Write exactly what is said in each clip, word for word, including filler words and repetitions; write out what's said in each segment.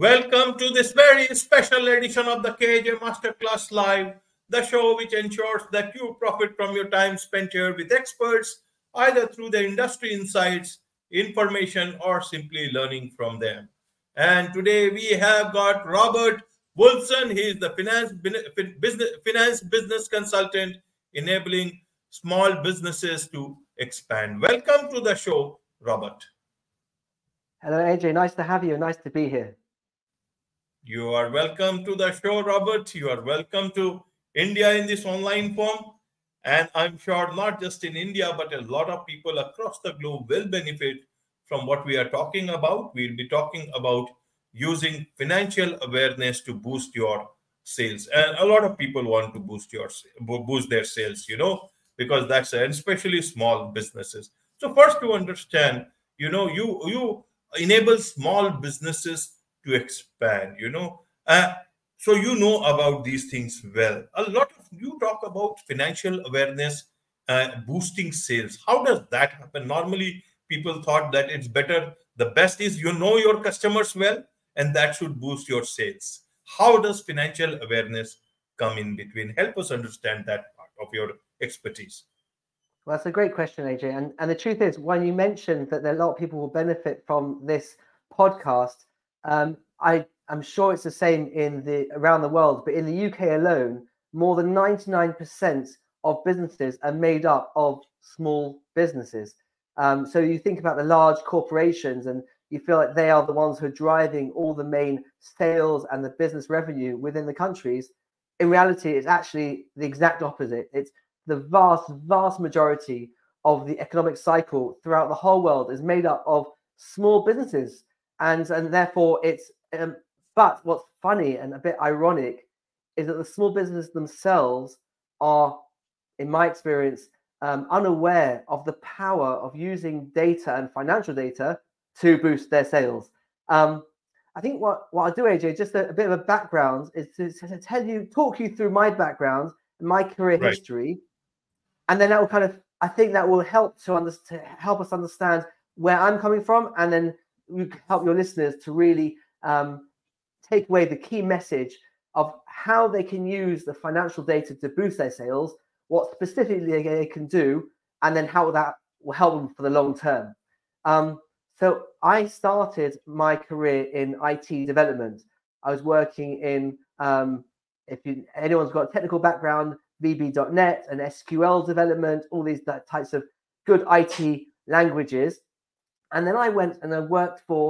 Welcome to this very special edition of the K A J Masterclass Live, the show which ensures that you profit from your time spent here with experts, either through their industry insights, information, or simply learning from them. And today we have got Robert Woolfson. He is the finance business, finance business consultant, enabling small businesses to expand. Welcome to the show, Robert. Hello, A J. Nice to have you. Nice to be here. You are welcome to the show, Robert. You are welcome to India in this online forum. And I'm sure not just in India, but a lot of people across the globe will benefit from what we are talking about. We'll be talking about using financial awareness to boost your sales. And a lot of people want to boost your boost their sales, you know, because that's and especially small businesses. So first to understand, you know, you you enable small businesses to expand, you know, uh, so you know about these things well. A lot of you talk about financial awareness, uh, boosting sales. How does that happen? Normally, people thought that it's better. The best is you know your customers well, and that should boost your sales. How does financial awareness come in between? Help us understand that part of your expertise. Well, that's a great question, A J. And, and the truth is, when you mentioned that a lot of people will benefit from this podcast, Um, I, I'm sure it's the same in the around the world, but in the U K alone, more than ninety-nine percent of businesses are made up of small businesses. Um, so you think about the large corporations and you feel like they are the ones who are driving all the main sales and the business revenue within the countries. In reality, it's actually the exact opposite. It's the vast, vast majority of the economic cycle throughout the whole world is made up of small businesses. And and therefore it's, um, but what's funny and a bit ironic is that the small businesses themselves are, in my experience, um, unaware of the power of using data and financial data to boost their sales. Um, I think what, what I'll do, A J, just a, a bit of a background is to, to tell you, talk you through my background, and my career right. history, and then that will kind of, I think that will help to, under, to help us understand where I'm coming from, and then you can help your listeners to really um, take away the key message of how they can use the financial data to boost their sales, what specifically they can do, and then how that will help them for the long term. Um, so I started my career in I T development. I was working in, um, if you, anyone's got a technical background, v b dot net and S Q L development, all these types of good I T languages. And then I went and I worked for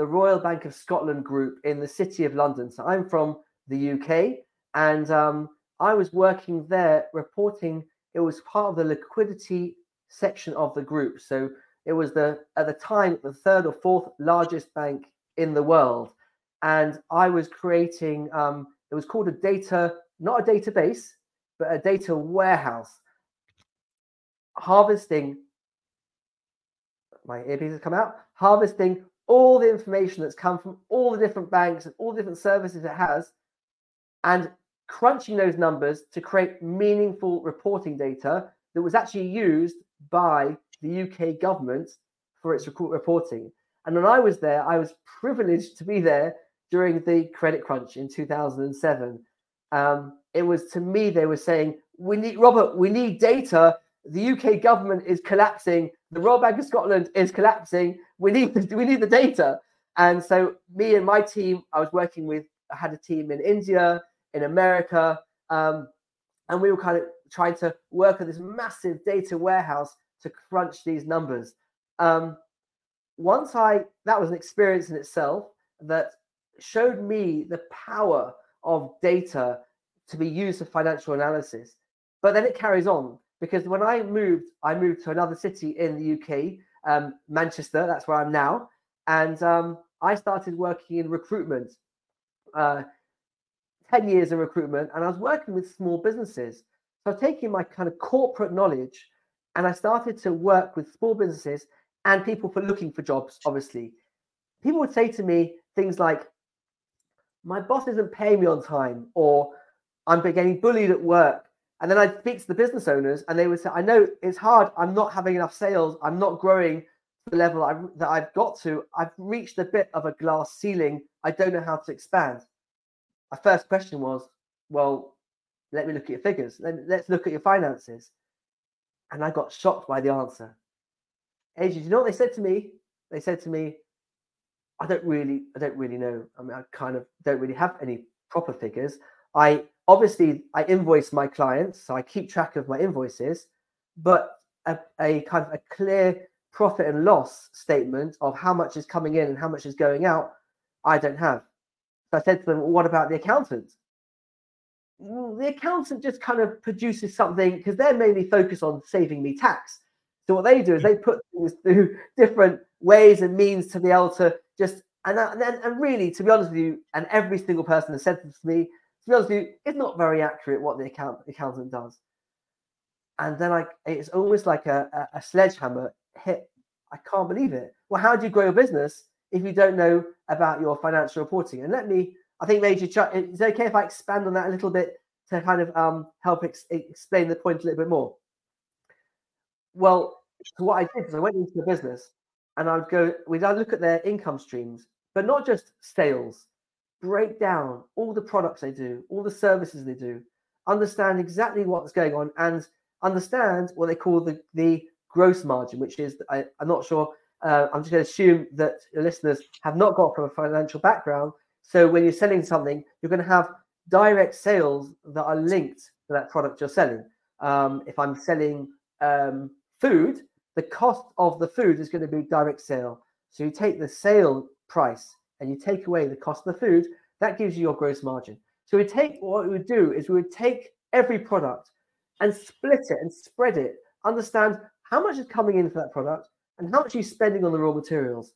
the Royal Bank of Scotland group in the city of London. So I'm from the U K, and um, I was working there reporting. It was part of the liquidity section of the group. So it was the at the time, the third or fourth largest bank in the world. And I was creating, um, it was called a data, not a database, but a data warehouse, harvesting my earpiece has come out, harvesting all the information that's come from all the different banks and all the different services it has, and crunching those numbers to create meaningful reporting data that was actually used by the U K government for its reporting. And when I was there, I was privileged to be there during the credit crunch in two thousand seven. Um, it was, to me, they were saying, "We need Robert, we need data. The U K government is collapsing. The Royal Bank of Scotland is collapsing. We need the, we need the data." And so me and my team, I was working with, I had a team in India, in America, um, and we were kind of trying to work on this massive data warehouse to crunch these numbers. Um, once I, that was an experience in itself that showed me the power of data to be used for financial analysis. But then it carries on. Because when I moved, I moved to another city in the U K, um, Manchester, that's where I'm now. And um, I started working in recruitment, uh, ten years in recruitment. And I was working with small businesses. So I was taking my kind of corporate knowledge and I started to work with small businesses and people for looking for jobs, obviously. People would say to me things like, "My boss isn't paying me on time," or "I'm getting bullied at work." And then I'd speak to the business owners and they would say, "I know it's hard. I'm not having enough sales. I'm not growing the level I, that I've got to, I've reached a bit of a glass ceiling. I don't know how to expand. My first question was, well, let me look at your figures. Let, let's look at your finances. And I got shocked by the answer. A J, do you know what they said to me? They said to me, I don't really, I don't really know. I mean, I kind of don't really have any proper figures. I obviously, I invoice my clients, so I keep track of my invoices, but a, a kind of a clear profit and loss statement of how much is coming in and how much is going out, I don't have. So I said to them, well, what about the accountant? The accountant just kind of produces something because they're mainly focused on saving me tax. So what they do is they put things through different ways and means to be able to just, and then, and really, to be honest with you, and every single person has said this to me, to be honest with you, it's not very accurate what the account, accountant does. And then I, it's almost like a, a sledgehammer hit. I can't believe it. Well, how do you grow your business if you don't know about your financial reporting? And let me, I think, Major, it's okay if I expand on that a little bit to kind of um, help ex- explain the point a little bit more. Well, so what I did is I went into the business and I would go, we'd I'd look at their income streams, but not just sales, break down all the products they do, all the services they do, understand exactly what's going on and understand what they call the, the gross margin, which is, I, I'm not sure, uh, I'm just going to assume that your listeners have not got from a financial background. So when you're selling something, you're going to have direct sales that are linked to that product you're selling. Um, if I'm selling um, food, the cost of the food is going to be direct sale. So you take the sale price and you take away the cost of the food, that gives you your gross margin. So we take, what we would do is we would take every product and split it and spread it, understand how much is coming in for that product and how much you're spending on the raw materials.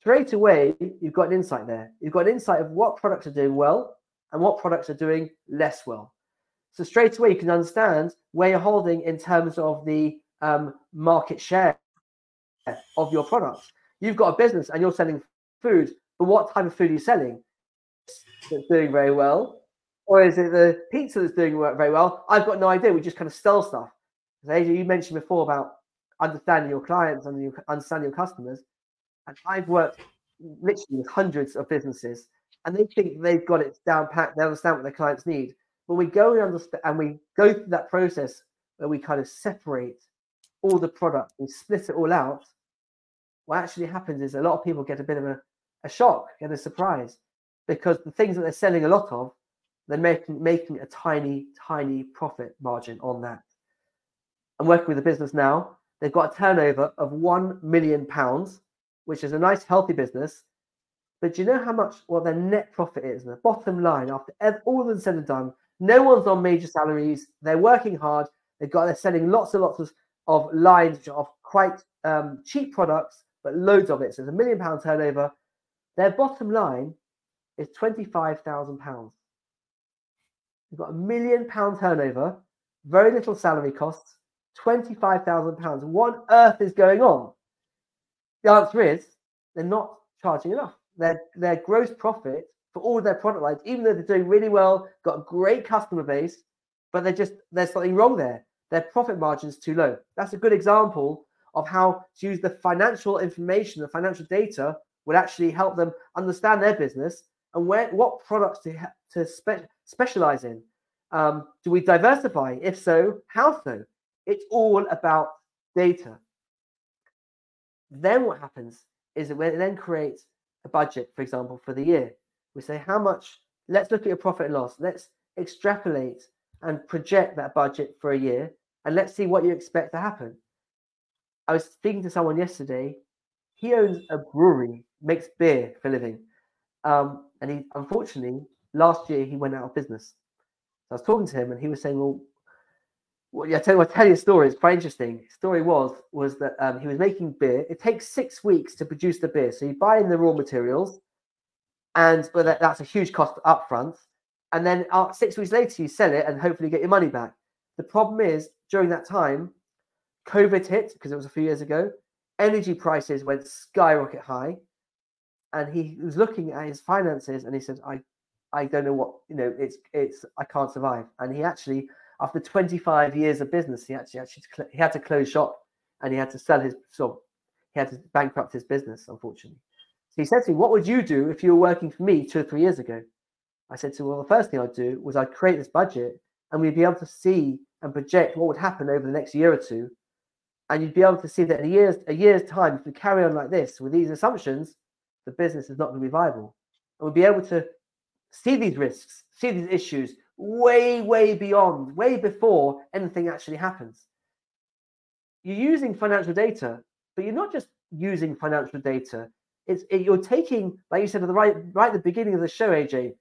Straight away, you've got an insight there. You've got an insight of what products are doing well and what products are doing less well. So straight away, you can understand where you're holding in terms of the um, market share of your products. You've got a business and you're selling food, but what type of food are you selling? That's doing very well. Or is it the pizza that's doing work very well? I've got no idea. We just kind of sell stuff. As Asia, you mentioned before about understanding your clients and your, understanding your customers. And I've worked literally with hundreds of businesses, and they think they've got it down pat. They understand what their clients need. But we go and understand, and we go through that process where we kind of separate all the product and split it all out. What actually happens is a lot of people get a bit of a, a shock, get a surprise, because the things that they're selling a lot of, they're making making a tiny, tiny profit margin on that. I'm working with a business now. They've got a turnover of one million pounds, which is a nice, healthy business. But do you know how much what well, their net profit is? And the bottom line, after all that's said and done, no one's on major salaries. They're working hard. They've got, they're selling lots and lots of, of lines, which are of quite um, cheap products, but loads of it. So it's a million pound turnover. Their bottom line is twenty-five thousand pounds. You've got a million pound turnover, very little salary costs, twenty-five thousand pounds. What on earth is going on? The answer is they're not charging enough. Their, their gross profit for all their product lines, even though they're doing really well, got a great customer base, but they're just, there's something wrong there. Their profit margin is too low. That's a good example of how to use the financial information, the financial data would actually help them understand their business and where, what products to to spe- specialize in. Um, do we diversify? If so, how so? It's all about data. Then what happens is that we then create a budget, for example, for the year. We say how much, let's look at your profit and loss. Let's extrapolate and project that budget for a year and let's see what you expect to happen. I was speaking to someone yesterday. He owns a brewery, makes beer for a living. Um, and he, unfortunately, last year he went out of business. So I was talking to him and he was saying, well, Well, yeah, I tell you, I tell you a story. It's quite interesting. The story was was that um, he was making beer. It takes six weeks to produce the beer. So you buy in the raw materials, and well, that, that's a huge cost up front. And then uh, six weeks later, you sell it and hopefully get your money back. The problem is, during that time, COVID hit, because it was a few years ago. Energy prices went skyrocket high. And he was looking at his finances, and he said, I, I don't know what, you know, it's, it's, I can't survive. And he actually... After twenty-five years of business, he actually actually he had to close shop, and he had to sell his so He had to bankrupt his business, unfortunately. So he said to me, what would you do if you were working for me two or three years ago? I said to him, well, the first thing I'd do was I'd create this budget and we'd be able to see and project what would happen over the next year or two. And you'd be able to see that in a year's, a year's time, if we carry on like this, with these assumptions, the business is not going to be viable. And we'd be able to see these risks, see these issues way, way beyond, way before anything actually happens. You're using financial data, but you're not just using financial data. It's it, you're taking, like you said at the right, right at the beginning of the show, A J,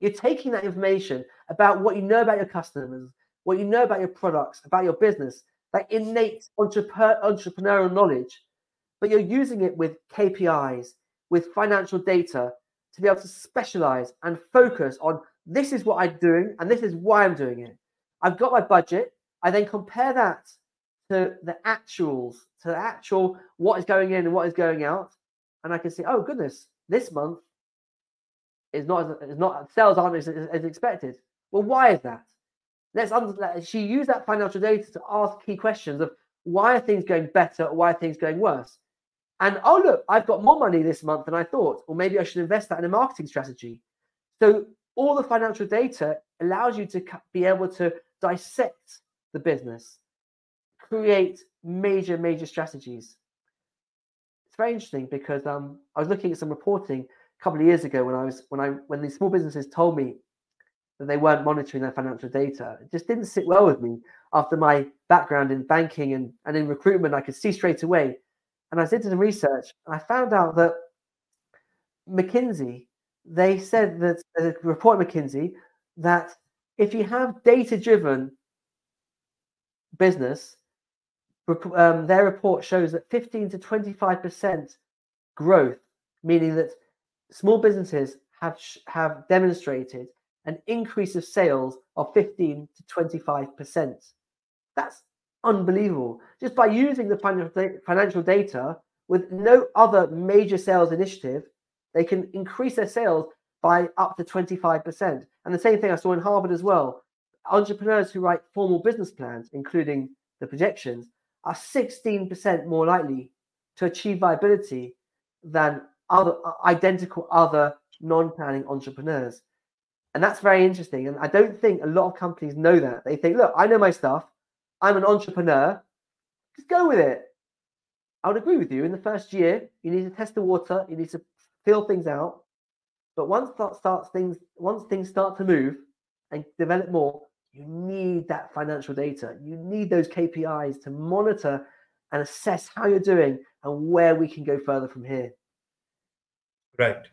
you're taking that information about what you know about your customers, what you know about your products, about your business, that innate entrep- entrepreneurial knowledge, but you're using it with K P Is, with financial data to be able to specialize and focus on this is what I'm doing and this is why I'm doing it. I've got my budget. I then compare that to the actuals, to the actual what is going in and what is going out. And I can say, oh, goodness, this month is not, is not sales aren't as, as expected. Well, why is that? Let's under, she used that financial data to ask key questions of why are things going better or why are things going worse? And, oh, look, I've got more money this month than I thought, or maybe I should invest that in a marketing strategy. So all the financial data allows you to be able to dissect the business, create major, major strategies. It's very interesting because um, I was looking at some reporting a couple of years ago when I was when I when these small businesses told me that they weren't monitoring their financial data. It just didn't sit well with me. After my background in banking and, and in recruitment, I could see straight away. And I did some research, and I found out that McKinsey, they said that, the report McKinsey, that if you have data-driven business, um, their report shows that fifteen to twenty-five percent growth, meaning that small businesses have have demonstrated an increase of sales of fifteen to twenty-five percent. That's unbelievable. Just by using the financial data with no other major sales initiative, they can increase their sales by up to twenty-five percent. And the same thing I saw in Harvard as well. Entrepreneurs who write formal business plans, including the projections, are sixteen percent more likely to achieve viability than other identical other non-planning entrepreneurs. And that's very interesting. And I don't think a lot of companies know that. They think, look, I know my stuff. I'm an entrepreneur. Just go with it. I would agree with you. In the first year, you need to test the water. You need to feel things out. But once that starts things, once things start to move and develop more, you need that financial data. You need those K P Is to monitor and assess how you're doing and where we can go further from here. Right.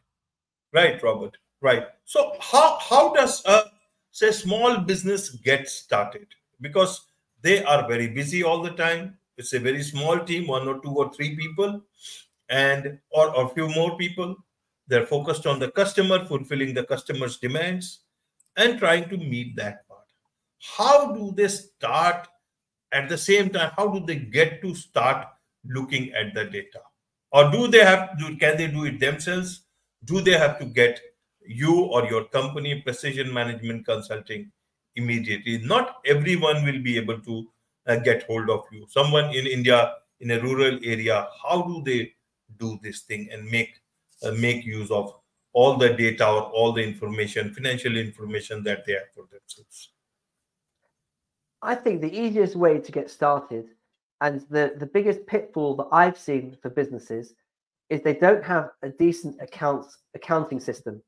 Right, Robert. Right. So how, how does a say small business get started? Because they are very busy all the time. It's a very small team, one or two or three people, and or a few more people. They're focused on the customer, fulfilling the customer's demands, and trying to meet that part. How do they start at the same time? How do they get to start looking at the data? Or do they have to, can they do it themselves? Do they have to get you or your company, Precision Management Consulting, immediately? Not everyone will be able to uh, get hold of you. Someone in India, in a rural area, how do they do this thing and make uh, make use of all the data or all the information, financial information that they have for themselves? I think the easiest way to get started and the, the biggest pitfall that I've seen for businesses is they don't have a decent accounts accounting system.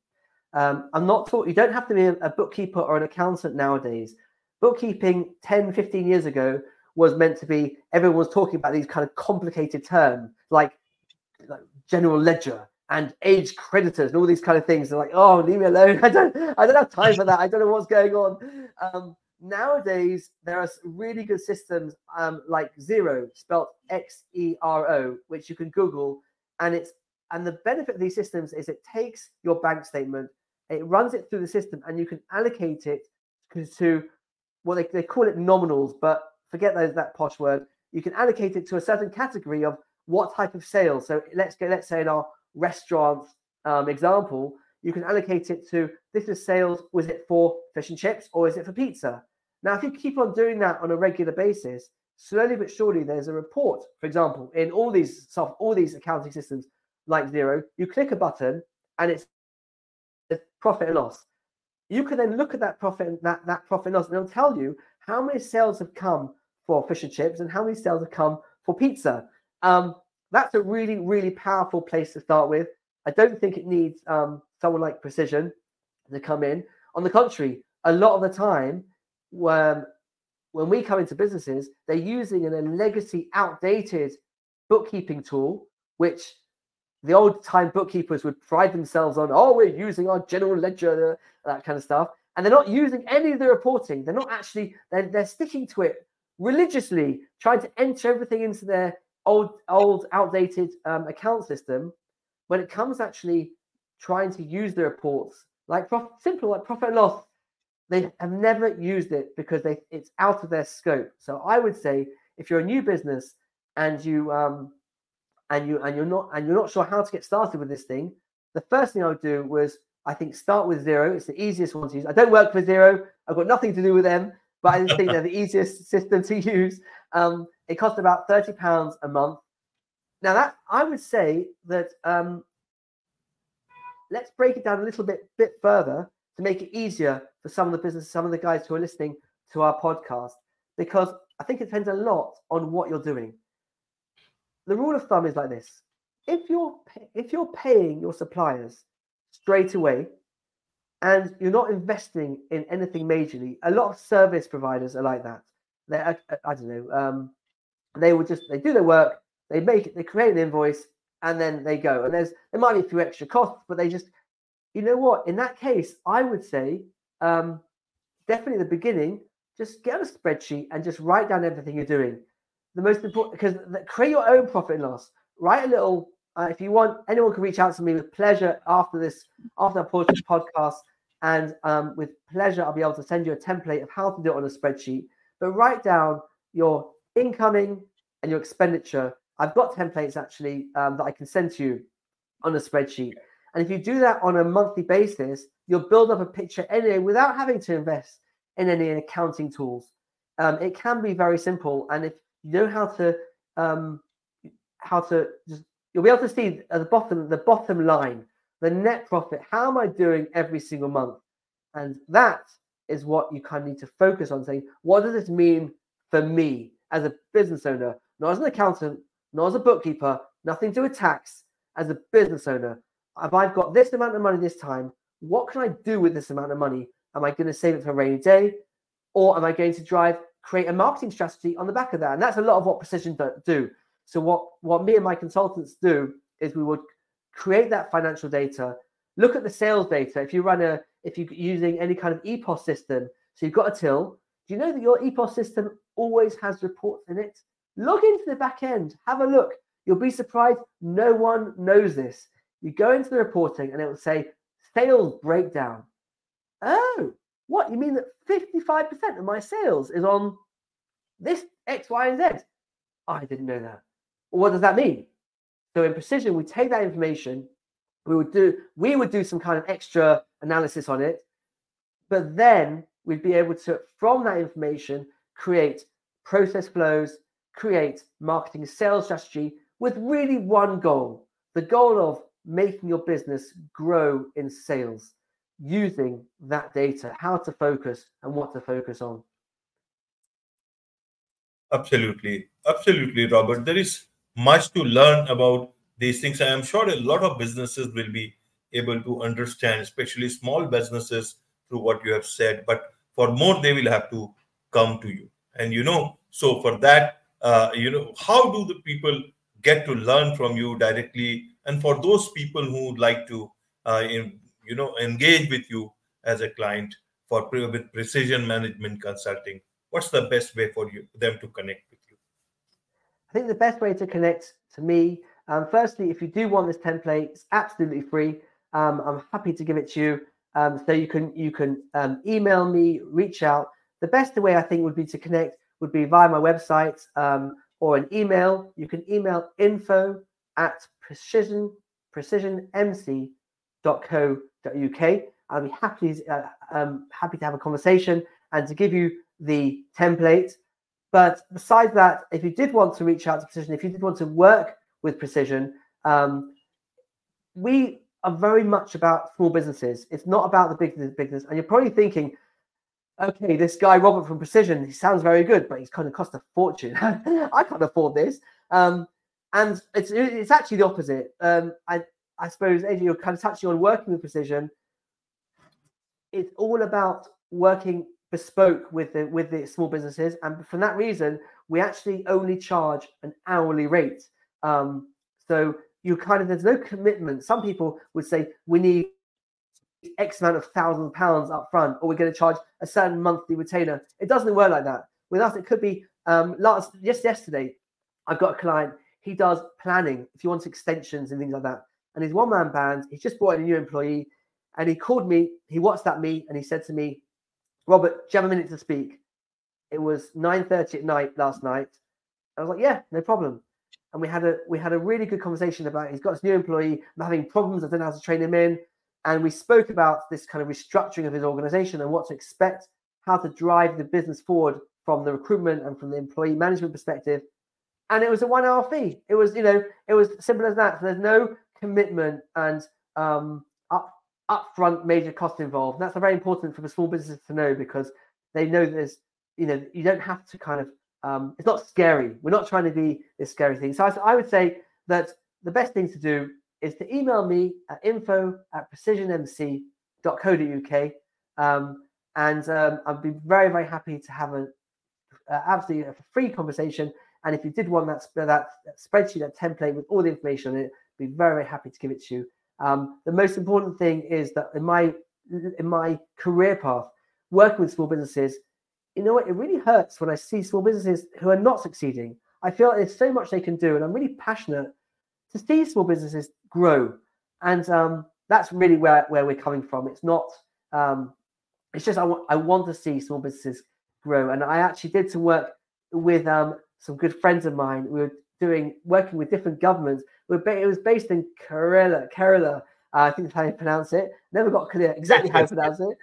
Um, I'm not taught, you don't have to be a bookkeeper or an accountant nowadays. Bookkeeping ten, fifteen years ago was meant to be, everyone was talking about these kind of complicated terms like, like general ledger and aged creditors and all these kind of things. They're like, oh, leave me alone. I don't, I don't have time for that. I don't know what's going on. Um, nowadays, there are really good systems um, like Xero, spelled X E R O, which you can Google. And it's and the benefit of these systems is it takes your bank statement, it runs it through the system, and you can allocate it to, well, they, they call it nominals, but forget those, that posh word. You can allocate it to a certain category of what type of sales. So let's go, let's say in our restaurant um, example, you can allocate it to, this is sales, was it for fish and chips or is it for pizza? Now, if you keep on doing that on a regular basis, slowly but surely there's a report. For example, in all these soft, all these accounting systems like Xero, you click a button and it's profit and loss. You can then look at that profit, that, that profit and loss, and it'll tell you how many sales have come for fish and chips and how many sales have come for pizza. Um, that's a really, really powerful place to start with. I don't think it needs um, someone like Precision to come in. On the contrary, a lot of the time when, when we come into businesses, they're using a legacy, outdated bookkeeping tool, which the old-time bookkeepers would pride themselves on. Oh, we're using our general ledger, that kind of stuff. And they're not using any of the reporting. They're not actually, they're, they're sticking to it religiously, trying to enter everything into their old, old outdated um, account system. When it comes actually trying to use the reports, like prof- simple, like profit and loss, they have never used it because they, it's out of their scope. So I would say if you're a new business and you... Um, and you and you're not and you're not sure how to get started with this thing, the first thing I would do was, I think, start with Xero. It's the easiest one to use. I don't work for Xero. I've got nothing to do with them, but I just think they're the easiest system to use. Um, it costs about thirty pounds a month. Now, that I would say that um, let's break it down a little bit bit further to make it easier for some of the businesses, some of the guys who are listening to our podcast, because I think it depends a lot on what you're doing. The rule of thumb is like this. If you're if you're paying your suppliers straight away and you're not investing in anything majorly, a lot of service providers are like that. They, I don't know, um, they would just, they do their work, they make it, they create an invoice, and then they go. And there's there might be a few extra costs, but they just, you know what? In that case, I would say um, definitely at the beginning, just get a spreadsheet and just write down everything you're doing. The most important, because create your own profit and loss. Write a little, uh, if you want, anyone can reach out to me with pleasure after this, after our podcast. And um, with pleasure, I'll be able to send you a template of how to do it on a spreadsheet. But write down your incoming and your expenditure. I've got templates actually um, that I can send to you on a spreadsheet. And if you do that on a monthly basis, you'll build up a picture anyway without having to invest in any accounting tools. Um, it can be very simple. And if you know how to, um, how to just, you'll be able to see at the bottom, the bottom line, the net profit. How am I doing every single month? And that is what you kind of need to focus on, saying, what does this mean for me as a business owner? Not as an accountant, not as a bookkeeper, nothing to do with tax. As a business owner, if I've got this amount of money this time, what can I do with this amount of money? Am I going to save it for a rainy day? Or am I going to drive create a marketing strategy on the back of that? And that's a lot of what Precision do. So what, what me and my consultants do is we would create that financial data, look at the sales data. If you run a, if you're using any kind of E P O S system, so you've got a till, do you know that your E P O S system always has reports in it? Log into the back end, have a look. You'll be surprised. No one knows this. You go into the reporting and it will say sales breakdown. Oh, what, you mean that fifty-five percent of my sales is on this X, Y, and Z? I didn't know that. Well, what does that mean? So in Precision, we take that information, we would do we would do some kind of extra analysis on it, but then we'd be able to, from that information, create process flows, create marketing sales strategy with really one goal, the goal of making your business grow in sales, using that data, how to focus and what to focus on. Absolutely. Absolutely, Robert. There is much to learn about these things. I am sure a lot of businesses will be able to understand, especially small businesses, through what you have said. But for more, they will have to come to you. And, you know, so for that, uh, you know, how do the people get to learn from you directly? And for those people who would like to uh, in, you know, engage with you as a client for with Precision Management Consulting, what's the best way for you them to connect with you? I think the best way to connect to me, um, firstly, if you do want this template, it's absolutely free. Um, I'm happy to give it to you. Um, so you can you can um, email me, reach out. The best way I think would be to connect would be via my website um, or an email. You can email info at precision precisionmc.co. .uk. I'll be happy, uh, um, happy to have a conversation and to give you the template. But besides that, if you did want to reach out to Precision, if you did want to work with Precision, um, we are very much about small businesses. It's not about the big business. And you're probably thinking, okay, this guy Robert from Precision, he sounds very good, but he's kind of cost a fortune. I can't afford this. Um, and it's it's actually the opposite. Um, I I suppose, Adrian, you're kind of touching on working with Precision. It's all about working bespoke with the with the small businesses, and for that reason, we actually only charge an hourly rate. Um, so you kind of there's no commitment. Some people would say we need X amount of thousand of pounds up front, or we're going to charge a certain monthly retainer. It doesn't work like that. With us, it could be um, last just yesterday, I've got a client. He does planning. If you want extensions and things like that, and he's one man band. He's just brought in a new employee, and he called me. He WhatsApped me, and he said to me, Robert, do you have a minute to speak? It was nine thirty at night last night. I was like, yeah, no problem. And we had a we had a really good conversation about he's got his new employee, I'm having problems, I don't know how to train him in. And we spoke about this kind of restructuring of his organization and what to expect, how to drive the business forward from the recruitment and from the employee management perspective. And it was a one-hour fee. It was, you know, it was simple as that. So there's no commitment and um up. upfront major cost involved. And that's very important for the small businesses to know, because they know there's, you know, you don't have to kind of, um, it's not scary. We're not trying to be this scary thing. So I, I would say that the best thing to do is to email me at info at precision m c dot co dot u k. Um, and um, I'd be very, very happy to have a, uh, absolutely a free conversation. And if you did want that, that, that spreadsheet, that template with all the information on it, I'd be very, very happy to give it to you. Um, the most important thing is that in my in my career path, working with small businesses, you know what, it really hurts when I see small businesses who are not succeeding. I feel like there's so much they can do, and I'm really passionate to see small businesses grow. And um, that's really where, where we're coming from. It's not, um, it's just I, w- I want to see small businesses grow. And I actually did some work with um, some good friends of mine. We were doing working with different governments. It was based in Kerala, Kerala. Uh, I think that's how you pronounce it. Never got clear exactly how to pronounce it.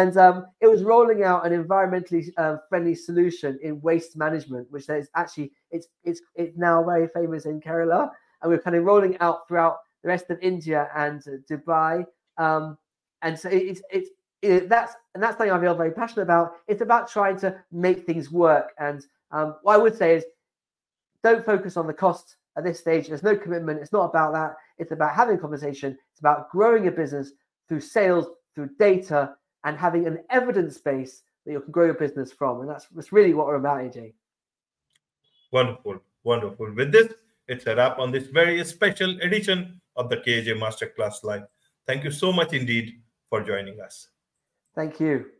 And um, it was rolling out an environmentally uh, friendly solution in waste management, which is actually it's it's it's now very famous in Kerala, and we're kind of rolling out throughout the rest of India and uh, Dubai. Um, and so it's it's it, that's and that's something I feel very passionate about. It's about trying to make things work. And um, what I would say is, don't focus on the cost. At this stage, there's no commitment. It's not about that. It's about having a conversation. It's about growing your business through sales, through data, and having an evidence base that you can grow your business from. And that's, that's really what we're about, A J. Wonderful, wonderful. With this, it's a wrap on this very special edition of the K A J Masterclass Live. Thank you so much indeed for joining us. Thank you.